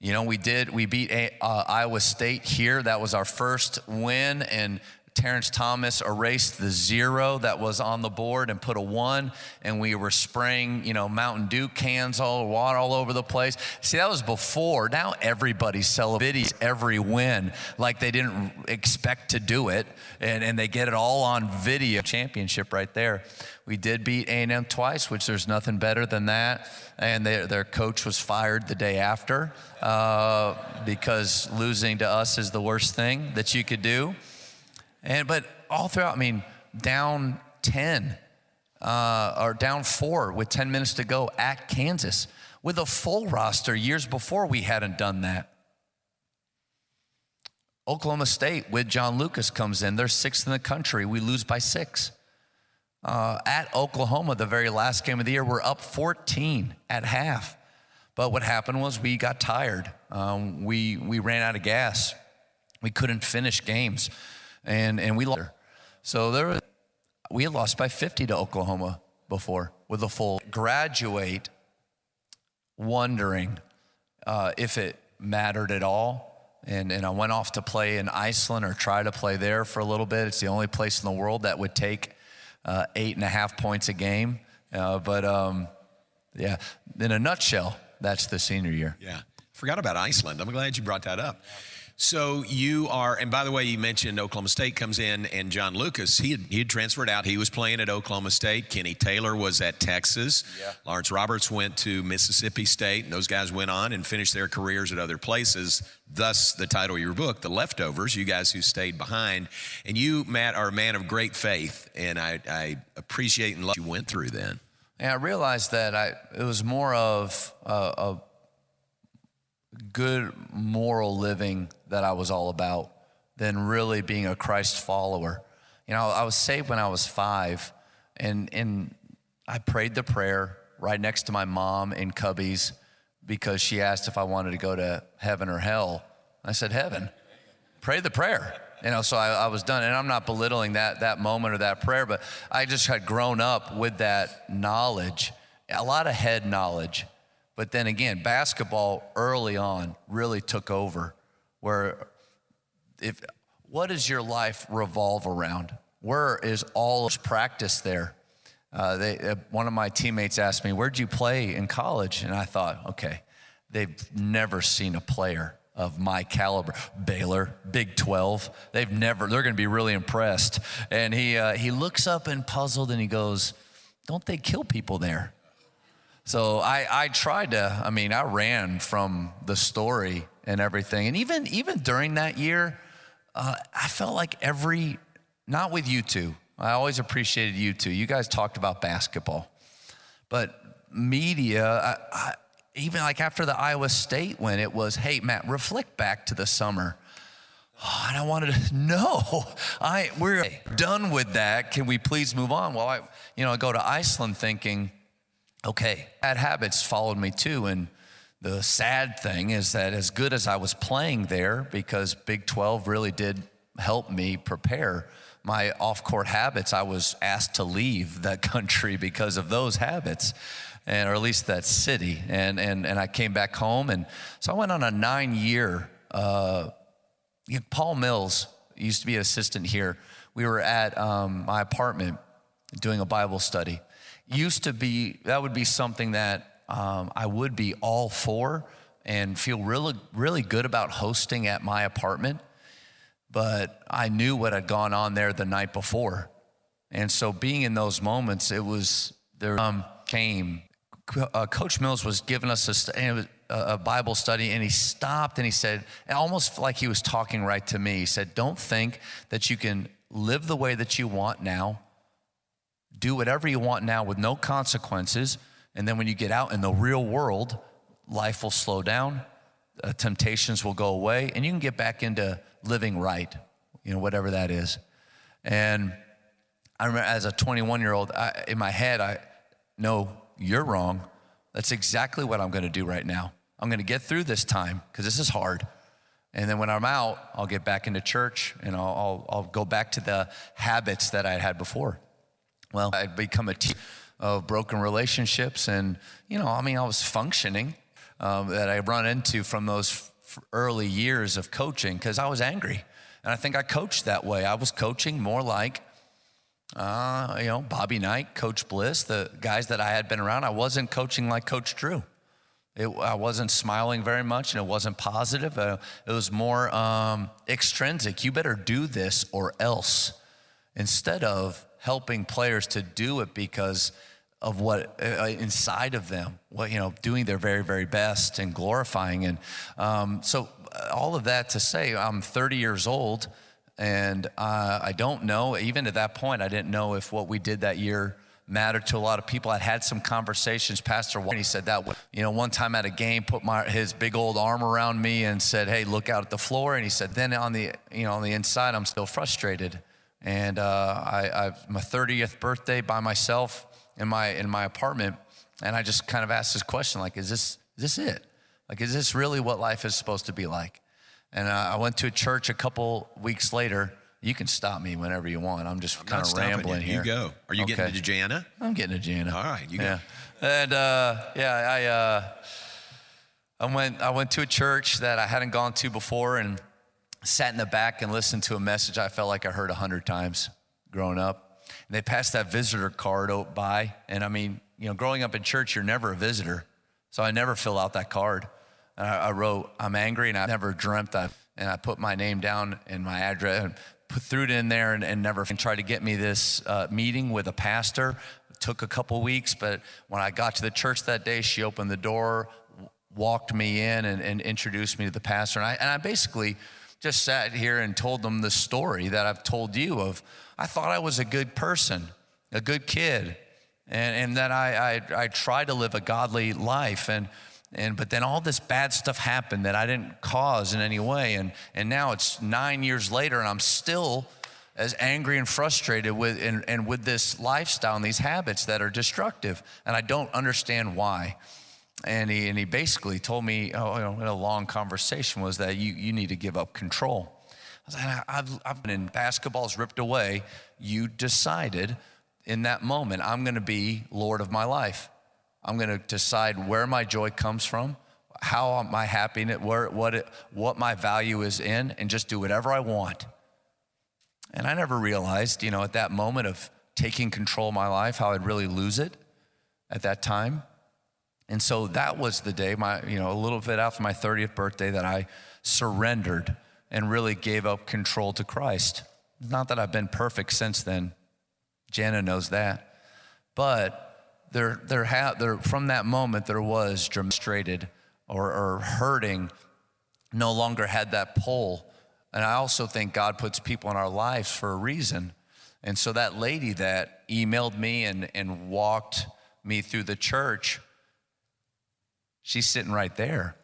You know, we did, we beat uh, Iowa State here. That was our first win, and Terrence Thomas erased the zero that was on the board and put a one, and we were spraying, you know, Mountain Dew cans all, water all over the place. See, that was before. Now everybody's celebrating every win like they didn't expect to do it, and, and they get it all on video. Championship right there. We did beat A and M twice, which there's nothing better than that, and they, their coach was fired the day after uh, because losing to us is the worst thing that you could do. And, but all throughout, I mean, down ten uh, or down four with ten minutes to go at Kansas with a full roster. Years before, we hadn't done that. Oklahoma State with John Lucas comes in. They're sixth in the country. We lose by six. Uh, at Oklahoma, the very last game of the year, we're up fourteen at half. But what happened was we got tired. Um, we, we ran out of gas. We couldn't finish games. And and we lost. So there was, we had lost by fifty to Oklahoma before with a full graduate, wondering uh, if it mattered at all. And, and I went off to play in Iceland or try to play there for a little bit. It's the only place in the world that would take uh, eight and a half points a game. Uh, but, um, yeah, in a nutshell, that's the senior year. Yeah. Forgot about Iceland. I'm glad you brought that up. So you are, and by the way, you mentioned Oklahoma State comes in, and John Lucas, he had, he had transferred out. He was playing at Oklahoma State. Kenny Taylor was at Texas. Yeah. Lawrence Roberts went to Mississippi State, and those guys went on and finished their careers at other places, thus the title of your book, The Leftovers, you guys who stayed behind. And you, Matt, are a man of great faith, and I, I appreciate and love what you went through then. And I realized that I it was more of a uh, good moral living that I was all about than really being a Christ follower. You know, I was saved when I was five, and and I prayed the prayer right next to my mom in Cubbies because she asked if I wanted to go to heaven or hell. I said, heaven. Pray the prayer. You know, so I, I was done. And I'm not belittling that that moment or that prayer, but I just had grown up with that knowledge, a lot of head knowledge. But then again, basketball early on really took over, where if what does your life revolve around? Where is all of practice there? Uh, they, uh, one of my teammates asked me, where'd you play in college? And I thought, okay, they've never seen a player of my caliber. Baylor, Big twelve, they've never, they're going to be really impressed. And he, uh, he looks up and puzzled and he goes, don't they kill people there? So I, I tried to, I mean, I ran from the story and everything. And even even during that year, uh, I felt like every, not with you two. I always appreciated you two. You guys talked about basketball. But media, I, I, even like after the Iowa State win, it was, hey, Matt, reflect back to the summer. Oh, and I wanted to know, I, we're done with that. Can we please move on? Well, I, you know, I go to Iceland thinking, okay, bad habits followed me too, and the sad thing is that as good as I was playing there, because Big twelve really did help me prepare my off-court habits, I was asked to leave that country because of those habits, and or at least that city, and and and I came back home, and so I went on a nine-year, uh, you know, Paul Mills used to be an assistant here. We were at um, my apartment doing a Bible study. used to be, that would be something that um, I would be all for and feel really, really good about hosting at my apartment. But I knew what had gone on there the night before. And so being in those moments, it was, there um, came, uh, Coach Mills was giving us a, a Bible study, and he stopped and he said, almost like he was talking right to me, he said, don't think that you can live the way that you want now, do whatever you want now with no consequences, and then when you get out in the real world, life will slow down, uh, temptations will go away, and you can get back into living right, you know, whatever that is. And I remember as a twenty-one-year-old, I, in my head, I, no, you're wrong. That's exactly what I'm going to do right now. I'm going to get through this time because this is hard. And then when I'm out, I'll get back into church and I'll, I'll, I'll go back to the habits that I had before. Well, I'd become a teacher of broken relationships, and, you know, I mean, I was functioning um, that I run into from those f- early years of coaching because I was angry. And I think I coached that way. I was coaching more like, uh, you know, Bobby Knight, Coach Bliss, the guys that I had been around. I wasn't coaching like Coach Drew. It, I wasn't smiling very much, and it wasn't positive. Uh, it was more um, extrinsic. You better do this or else, instead of helping players to do it because of what uh, inside of them, what, you know, doing their very, very best and glorifying. And um, so all of that to say, I'm thirty years old, and uh, I don't know, even at that point, I didn't know if what we did that year mattered to a lot of people. I'd had some conversations. Pastor White, he said that, you know, one time at a game, put my his big old arm around me and said, hey, look out at the floor. And he said, then on the, you know, on the inside, I'm still frustrated. And uh, I, I've my thirtieth birthday by myself in my in my apartment, and I just kind of asked this question, like, is this is this it? Like, is this really what life is supposed to be like? And uh, I went to a church a couple weeks later. You can stop me whenever you want. I'm just kind of rambling here. You go. Are you okay. Getting to Jana? I'm getting to Jana. All right, you go. Yeah. And uh, yeah, I uh, I went I went to a church that I hadn't gone to before, and sat in the back and listened to a message I felt like I heard a hundred times growing up. And they passed that visitor card out by, and I mean, you know, growing up in church, you're never a visitor, so I never fill out that card. And I, I wrote, I'm angry, and I never dreamt that. And I put my name down and my address. And put through it in there and, and never and tried to get me this uh, meeting with a pastor. It took a couple weeks, but when I got to the church that day, she opened the door, w- walked me in and, and introduced me to the pastor. And I, and I basically just sat here and told them the story that I've told you of, I thought I was a good person, a good kid, and, and that I, I I tried to live a godly life. And And but then all this bad stuff happened that I didn't cause in any way, and and now it's nine years later, and I'm still as angry and frustrated with and, and with this lifestyle and these habits that are destructive, and I don't understand why. And he and he basically told me, oh, you know, in a long conversation, was that you you need to give up control. I was like, I've I've been in basketball's ripped away. You decided in that moment, I'm going to be Lord of my life. I'm going to decide where my joy comes from, how my happiness, where, what it, what my value is in, and just do whatever I want. And I never realized, you know, at that moment of taking control of my life, how I'd really lose it at that time. And so that was the day, my, you know, a little bit after my thirtieth birthday, that I surrendered and really gave up control to Christ. Not that I've been perfect since then. Jana knows that. But There, there, ha- there. From that moment, there was frustrated or, or hurting. No longer had that pull, and I also think God puts people in our lives for a reason. And so that lady that emailed me and and walked me through the church, she's sitting right there,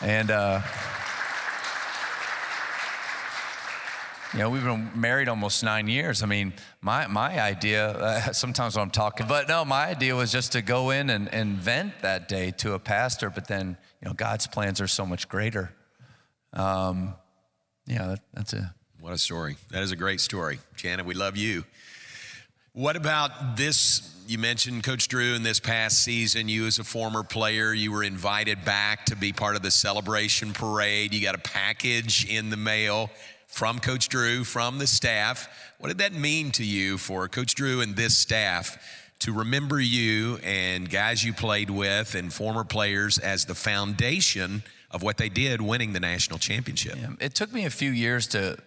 and uh, you know, we've been married almost nine years. I mean, my my idea, uh, sometimes when I'm talking, but no, my idea was just to go in and, and vent that day to a pastor, but then, you know, God's plans are so much greater. Um, yeah, that, that's a... What a story. That is a great story. Jana, we love you. What about this, you mentioned Coach Drew in this past season, you as a former player, you were invited back to be part of the celebration parade. You got a package in the mail from Coach Drew, from the staff. What did that mean to you for Coach Drew and this staff to remember you and guys you played with and former players as the foundation of what they did winning the national championship. Yeah, it took me a few years to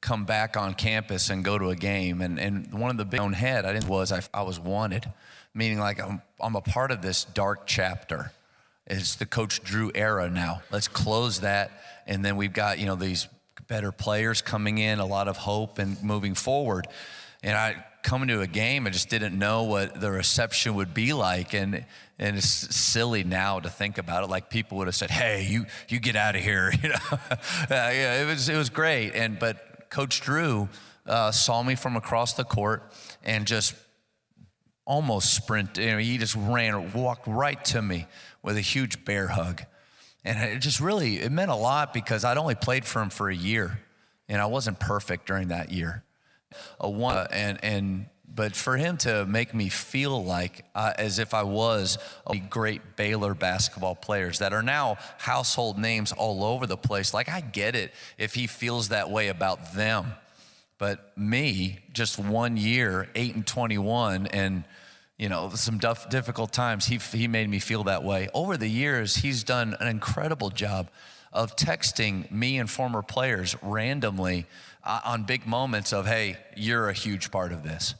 come back on campus and go to a game. And, and one of the big own head I didn't was I, I was wanted, meaning like I'm, I'm a part of this dark chapter. It's the Coach Drew era now. Let's close that. And then we've got, you know, these better players coming in, a lot of hope and moving forward. And I coming to a game, I just didn't know what the reception would be like. And and it's silly now to think about it. Like people would have said, hey, you you get out of here. You know, uh, yeah, it was it was great. And but Coach Drew uh, saw me from across the court and just almost sprinted. You know, he just ran, walked right to me with a huge bear hug. And it just really, it meant a lot because I'd only played for him for a year, and I wasn't perfect during that year. A one, and and but for him to make me feel like uh, as if I was a great Baylor basketball players that are now household names all over the place. Like, I get it if he feels that way about them. But me, just one year, eight and twenty-one, and, you know, some duff, difficult times, he, he made me feel that way. Over the years, he's done an incredible job of texting me and former players randomly uh, on big moments of, hey, you're a huge part of this.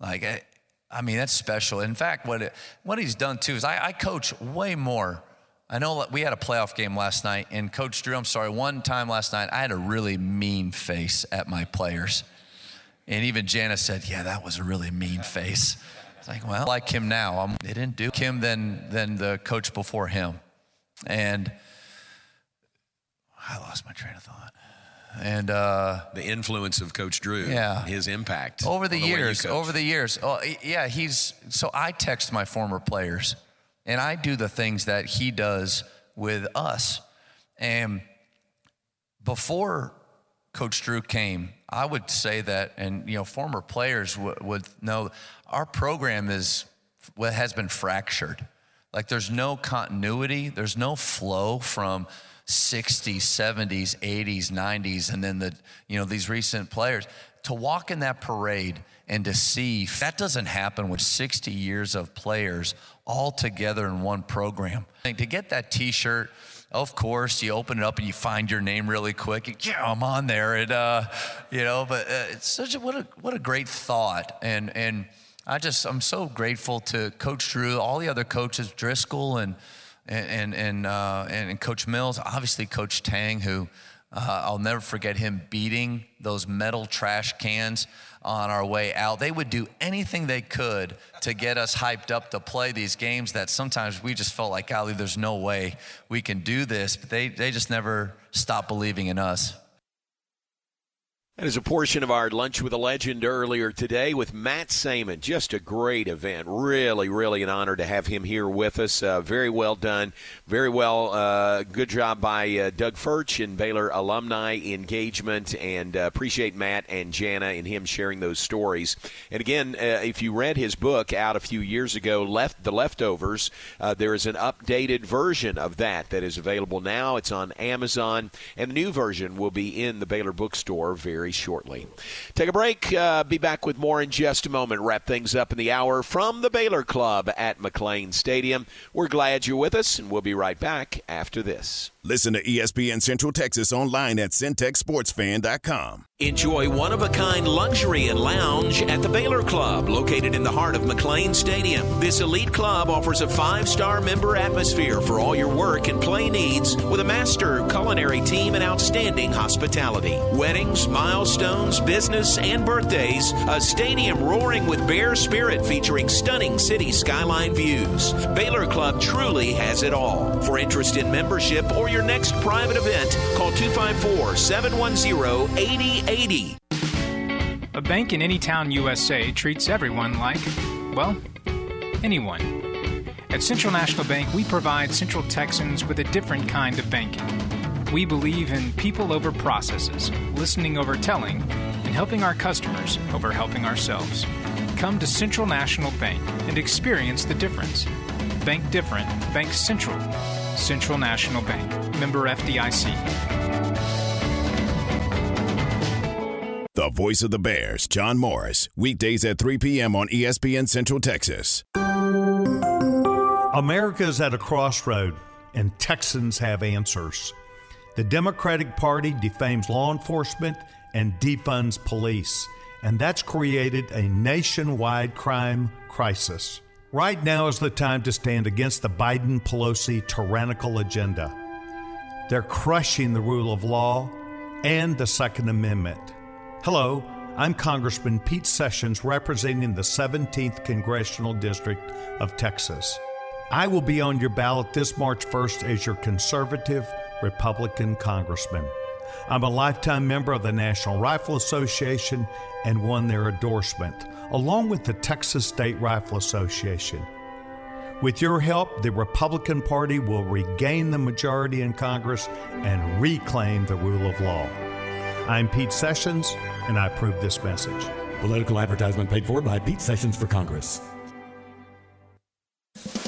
Like, I, I mean, that's special. In fact, what it, what he's done, too, is I, I coach way more. I know we had a playoff game last night, and Coach Drew, I'm sorry, one time last night, I had a really mean face at my players. And even Jana said, yeah, that was a really mean face. It's like, well, I like him now. I'm, they didn't do him than, than the coach before him. And I lost my train of thought. And uh, the influence of Coach Drew, yeah, his impact over the years, over the years. Oh, yeah, he's so I text my former players, and I do the things that he does with us. And before Coach Drew came, I would say that, and you know, former players w- would know our program is what has been fractured. Like, there's no continuity, there's no flow from sixties, seventies, eighties, nineties, and then the, you know, these recent players. To walk in that parade and to see, that doesn't happen with sixty years of players all together in one program. And to get that T-shirt, of course, you open it up and you find your name really quick. And, yeah, I'm on there, and uh, you know. But uh, it's such a what a what a great thought, and and I just I'm so grateful to Coach Drew, all the other coaches, Driscoll, and. And and and, uh, and Coach Mills, obviously Coach Tang, who uh, I'll never forget him beating those metal trash cans on our way out. They would do anything they could to get us hyped up to play these games that sometimes we just felt like, golly, there's no way we can do this. But they, they just never stopped believing in us. That is a portion of our Lunch with a Legend earlier today with Matt Sayman. Just a great event. Really, really an honor to have him here with us. Uh, very well done. Very well. Uh, good job by uh, Doug Furch and Baylor Alumni Engagement. And uh, appreciate Matt and Jana and him sharing those stories. And again, uh, if you read his book out a few years ago, Left The Leftovers, uh, there is an updated version of that that is available now. It's on Amazon. And the new version will be in the Baylor bookstore very shortly. Take a break. Uh, be back with more in just a moment. Wrap things up in the hour from the Baylor Club at McLane Stadium. We're glad you're with us, and we'll be right back after this. Listen to E S P N Central Texas online at centex sports fan dot com. Enjoy one-of-a-kind luxury and lounge at the Baylor Club, located in the heart of McLane Stadium. This elite club offers a five-star member atmosphere for all your work and play needs with a master culinary team and outstanding hospitality. Weddings, milestones, business, and birthdays, a stadium roaring with Bear spirit featuring stunning city skyline views. Baylor Club truly has it all. For interest in membership or your next private event, call two five four, seven one zero, eight zero eight zero. A bank in any town U S A treats everyone like, well, anyone. At Central National Bank, we provide Central Texans with a different kind of banking. We believe in people over processes, listening over telling, and helping our customers over helping ourselves. Come to Central National Bank and experience the difference. Bank different, bank Central. Central National Bank, member F D I C. The voice of the Bears, John Morris. Weekdays at three p.m. on E S P N Central Texas. America's at a crossroad, and Texans have answers. The Democratic Party defames law enforcement and defunds police, and that's created a nationwide crime crisis. Right now is the time to stand against the Biden-Pelosi tyrannical agenda. They're crushing the rule of law and the Second Amendment. Hello, I'm Congressman Pete Sessions, representing the seventeenth Congressional District of Texas. I will be on your ballot this March first as your conservative Republican congressman. I'm a lifetime member of the National Rifle Association and won their endorsement, along with the Texas State Rifle Association. With your help, the Republican Party will regain the majority in Congress and reclaim the rule of law. I'm Pete Sessions, and I approve this message. Political advertisement paid for by Pete Sessions for Congress.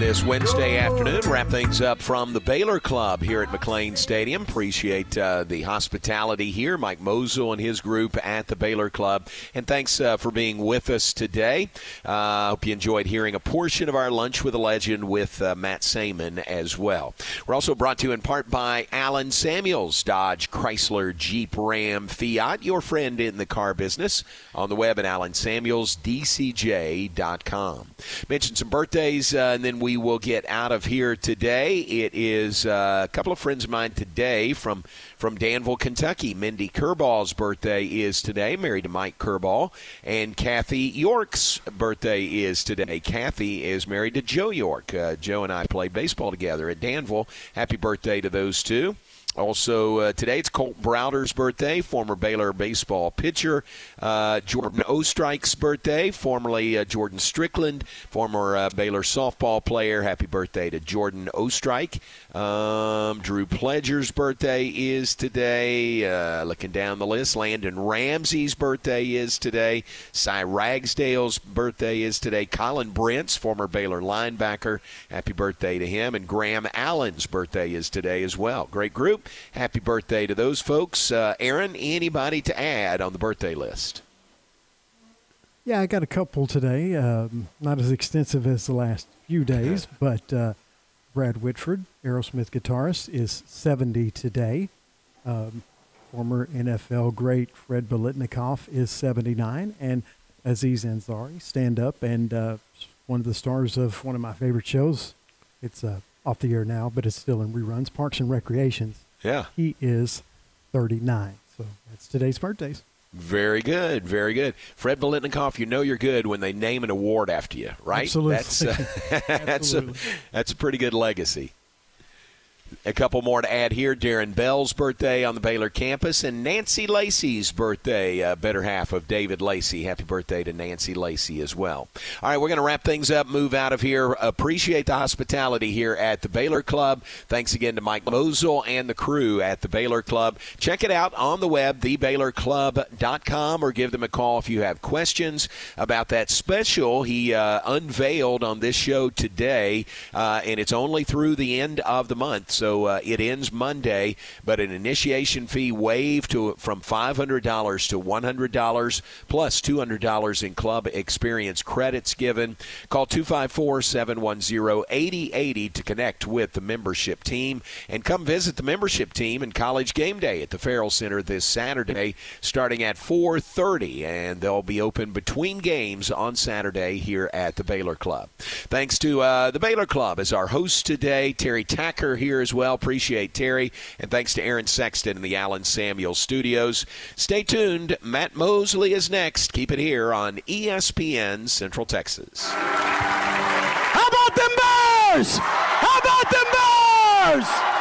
This Wednesday afternoon, wrap things up from the Baylor Club here at McLane Stadium. Appreciate uh, the hospitality here. Mike Mosel and his group at the Baylor Club. And thanks uh, for being with us today. I uh, hope you enjoyed hearing a portion of our Lunch with a Legend with uh, Matt Sayman as well. We're also brought to you in part by Allen Samuels, Dodge, Chrysler, Jeep, Ram, Fiat, your friend in the car business. On the web at allen samuels d c j dot com. Mentioned some birthdays, uh, and then we We will get out of here today. It is uh, a couple of friends of mine today from from Danville, Kentucky. Mindy Kerball's birthday is today, married to Mike Kerball. And Kathy York's birthday is today. Kathy is married to Joe York. Uh, Joe and I played baseball together at Danville. Happy birthday to those two. Also, uh, today it's Colt Browder's birthday, former Baylor baseball pitcher. Uh, Jordan Ostrike's birthday, formerly uh, Jordan Strickland, former uh, Baylor softball player. Happy birthday to Jordan Ostrike. Um, Drew Pledger's birthday is today. Uh, looking down the list, Landon Ramsey's birthday is today. Cy Ragsdale's birthday is today. Colin Brent's, former Baylor linebacker. Happy birthday to him. And Graham Allen's birthday is today as well. Great group. Happy birthday to those folks. Uh, Aaron, anybody to add on the birthday list? Yeah, I got a couple today. Um, not as extensive as the last few days, but uh, Brad Whitford, Aerosmith guitarist, is seventy today. Um, former N F L great Fred Biletnikoff is seventy-nine. And Aziz Ansari, stand-up, and uh, one of the stars of one of my favorite shows. It's a uh, off the air now, but it's still in reruns, Parks and Recreations. Yeah. He is thirty-nine. So that's today's birthdays. Very good. Very good. Fred Biletnikoff, you know you're good when they name an award after you, right? Absolutely. That's, uh, that's, Absolutely. A, that's a pretty good legacy. A couple more to add here. Darren Bell's birthday on the Baylor campus, and Nancy Lacey's birthday, uh, better half of David Lacey. Happy birthday to Nancy Lacey as well. All right, we're going to wrap things up, move out of here. Appreciate the hospitality here at the Baylor Club. Thanks again to Mike Mosel and the crew at the Baylor Club. Check it out on the web, the baylor club dot com, or give them a call if you have questions about that special he uh, unveiled on this show today, uh, and it's only through the end of the month. So uh, it ends Monday, but an initiation fee waived to from five hundred dollars to one hundred dollars, plus two hundred dollars in club experience credits given. Call two five four, seven one zero, eight zero eight zero to connect with the membership team, and come visit the membership team in College Game Day at the Farrell Center this Saturday starting at four thirty, and they'll be open between games on Saturday here at the Baylor Club. Thanks to uh, the Baylor Club as our host today, Terry Tacker here as well. Appreciate Terry, and thanks to Aaron Sexton in the Allen Samuel Studios. Stay tuned. Matt Mosley is next. Keep it here on E S P N Central Texas. How about them Bears? How about them Bears?